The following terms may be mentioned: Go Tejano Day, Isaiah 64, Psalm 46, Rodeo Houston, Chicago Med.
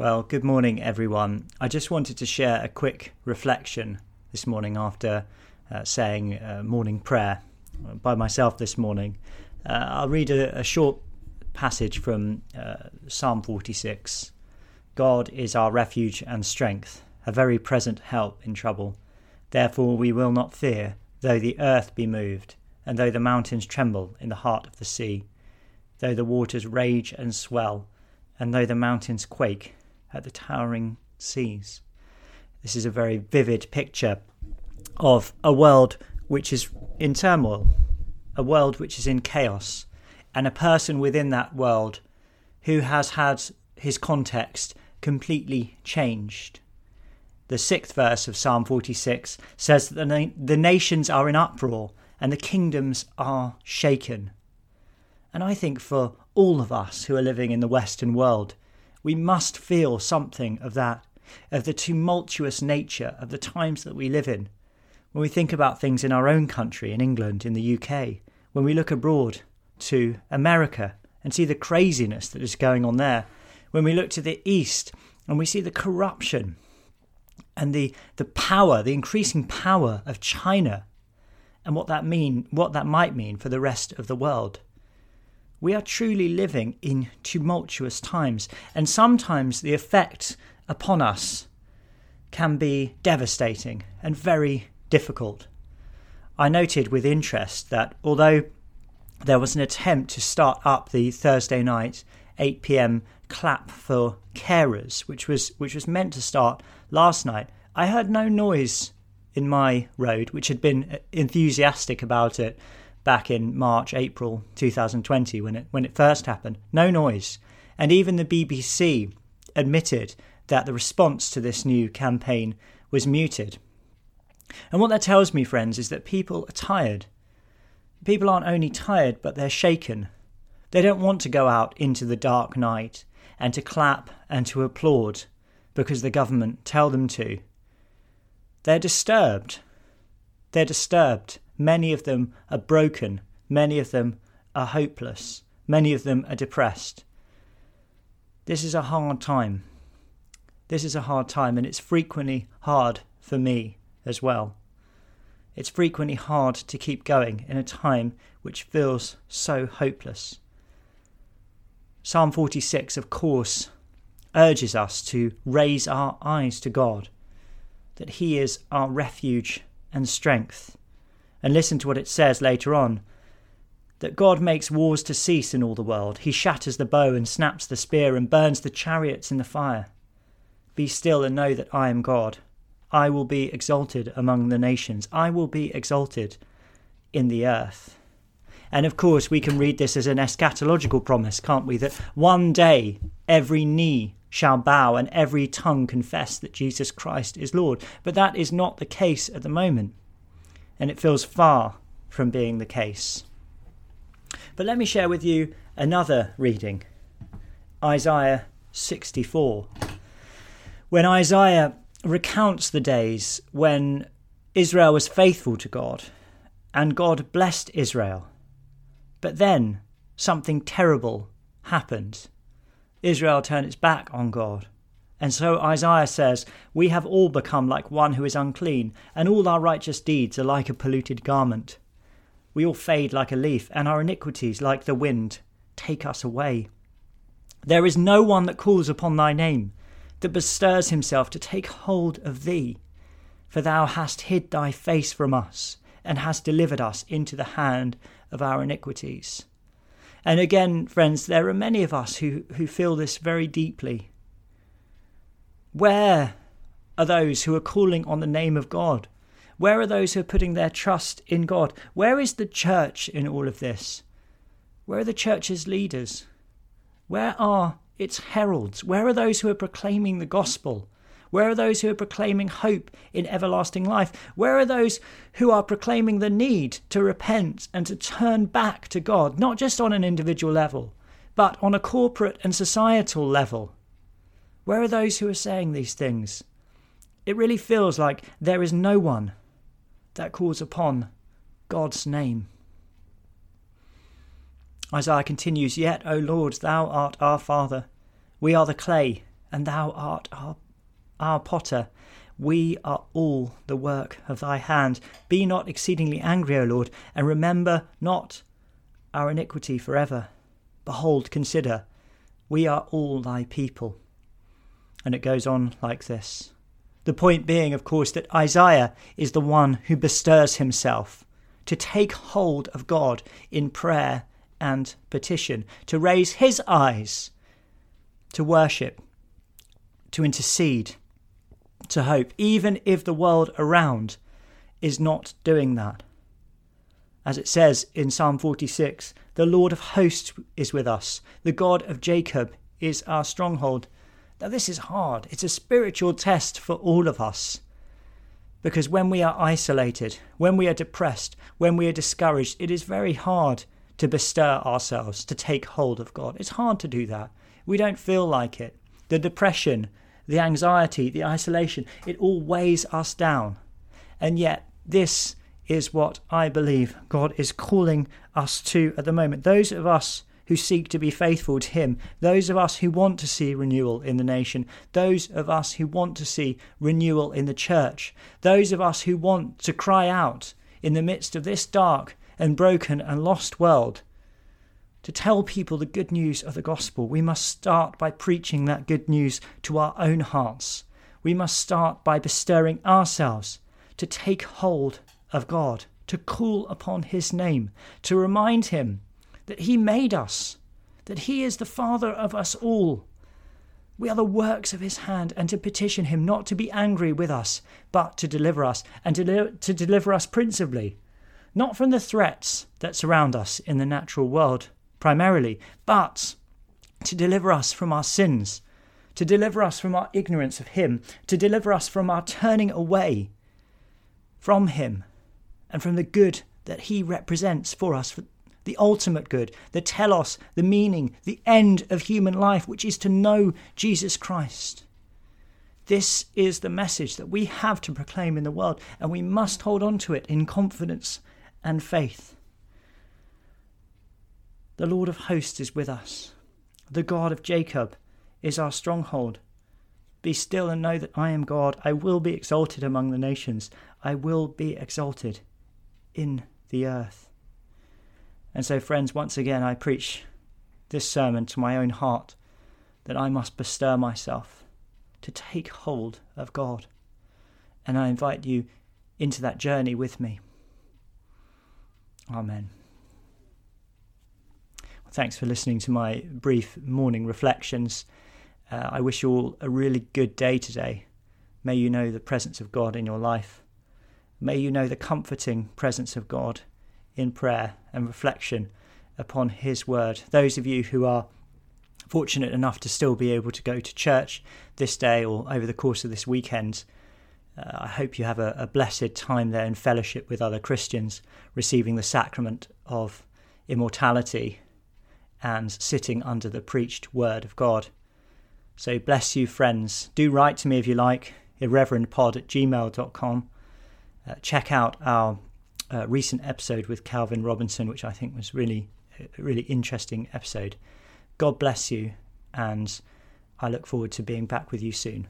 Well, good morning, everyone. I just wanted to share a quick reflection this morning after saying morning prayer by myself this morning. I'll read a short passage from Psalm 46. God is our refuge and strength, a very present help in trouble. Therefore we will not fear, though the earth be moved, and though the mountains tremble in the heart of the sea, though the waters rage and swell, and though the mountains quake at the towering seas. This is a very vivid picture of a world which is in turmoil, a world which is in chaos, and a person within that world who has had his context completely changed. The sixth verse of Psalm 46 says that the nations are in uproar and the kingdoms are shaken. And I think for all of us who are living in the Western world, we must feel something of that, of the tumultuous nature of the times that we live in. When we think about things in our own country, in England, in the UK, when we look abroad to America and see the craziness that is going on there, when we look to the East and we see the corruption and the power, the increasing power of China and what that might mean for the rest of the world. We are truly living in tumultuous times, and sometimes the effect upon us can be devastating and very difficult. I noted with interest that although there was an attempt to start up the Thursday night 8 p.m. clap for carers, which was meant to start last night, I heard no noise in my road, which had been enthusiastic about it back in March, April 2020 when it first happened. No noise. And even the BBC admitted that the response to this new campaign was muted. And what that tells me, friends, is that people are tired. People aren't only tired, but they're shaken. They don't want to go out into the dark night and to clap and to applaud because the government tell them to. They're disturbed. They're disturbed. Many of them are broken. Many of them are hopeless. Many of them are depressed. This is a hard time. This is a hard time, and it's frequently hard for me as well. It's frequently hard to keep going in a time which feels so hopeless. Psalm 46, of course, urges us to raise our eyes to God, that He is our refuge and strength. And listen to what it says later on, that God makes wars to cease in all the world. He shatters the bow and snaps the spear and burns the chariots in the fire. Be still and know that I am God. I will be exalted among the nations. I will be exalted in the earth. And of course, we can read this as an eschatological promise, can't we? That one day every knee shall bow and every tongue confess that Jesus Christ is Lord. But that is not the case at the moment. And it feels far from being the case. But let me share with you another reading, Isaiah 64. When Isaiah recounts the days when Israel was faithful to God and God blessed Israel, but then something terrible happened. Israel turned its back on God. And so Isaiah says, we have all become like one who is unclean, and all our righteous deeds are like a polluted garment. We all fade like a leaf, and our iniquities, like the wind, take us away. There is no one that calls upon thy name, that bestirs himself to take hold of thee. For thou hast hid thy face from us, and hast delivered us into the hand of our iniquities. And again, friends, there are many of us who feel this very deeply. Where are those who are calling on the name of God? Where are those who are putting their trust in God? Where is the church in all of this? Where are the church's leaders? Where are its heralds? Where are those who are proclaiming the gospel? Where are those who are proclaiming hope in everlasting life? Where are those who are proclaiming the need to repent and to turn back to God, not just on an individual level, but on a corporate and societal level? Where are those who are saying these things? It really feels like there is no one that calls upon God's name. Isaiah continues, Yet, O Lord, thou art our Father. We are the clay, and thou art our potter. We are all the work of thy hand. Be not exceedingly angry, O Lord, and remember not our iniquity forever. Behold, consider, we are all thy people. And it goes on like this. The point being, of course, that Isaiah is the one who bestirs himself to take hold of God in prayer and petition, to raise his eyes, to worship, to intercede, to hope, even if the world around is not doing that. As it says in Psalm 46, the Lord of hosts is with us. The God of Jacob is our stronghold. Now this is hard. It's a spiritual test for all of us. Because when we are isolated, when we are depressed, when we are discouraged, it is very hard to bestir ourselves, to take hold of God. It's hard to do that. We don't feel like it. The depression, the anxiety, the isolation, it all weighs us down. And yet this is what I believe God is calling us to at the moment. Those of us who seek to be faithful to him, those of us who want to see renewal in the nation, those of us who want to see renewal in the church, those of us who want to cry out in the midst of this dark and broken and lost world, to tell people the good news of the gospel, we must start by preaching that good news to our own hearts. We must start by bestirring ourselves to take hold of God, to call upon his name, to remind him that he made us, that he is the Father of us all. We are the works of his hand, and to petition him not to be angry with us, but to deliver us, and to deliver us principally, not from the threats that surround us in the natural world primarily, but to deliver us from our sins, to deliver us from our ignorance of him, to deliver us from our turning away from him and from the good that he represents for us, the ultimate good, the telos, the meaning, the end of human life, which is to know Jesus Christ. This is the message that we have to proclaim in the world, and we must hold on to it in confidence and faith. The Lord of hosts is with us. The God of Jacob is our stronghold. Be still and know that I am God. I will be exalted among the nations. I will be exalted in the earth. And so, friends, once again, I preach this sermon to my own heart, that I must bestir myself to take hold of God. And I invite you into that journey with me. Amen. Well, thanks for listening to my brief morning reflections. I wish you all a really good day today. May you know the presence of God in your life. May you know the comforting presence of God in prayer and reflection upon his word. Those of you who are fortunate enough to still be able to go to church this day or over the course of this weekend, I hope you have a blessed time there in fellowship with other Christians, receiving the sacrament of immortality and sitting under the preached word of God. So bless you, friends. Do write to me if you like, irreverendpod@gmail.com. Check out our recent episode with Calvin Robinson, which I think was really interesting episode. God bless you, and I look forward to being back with you soon.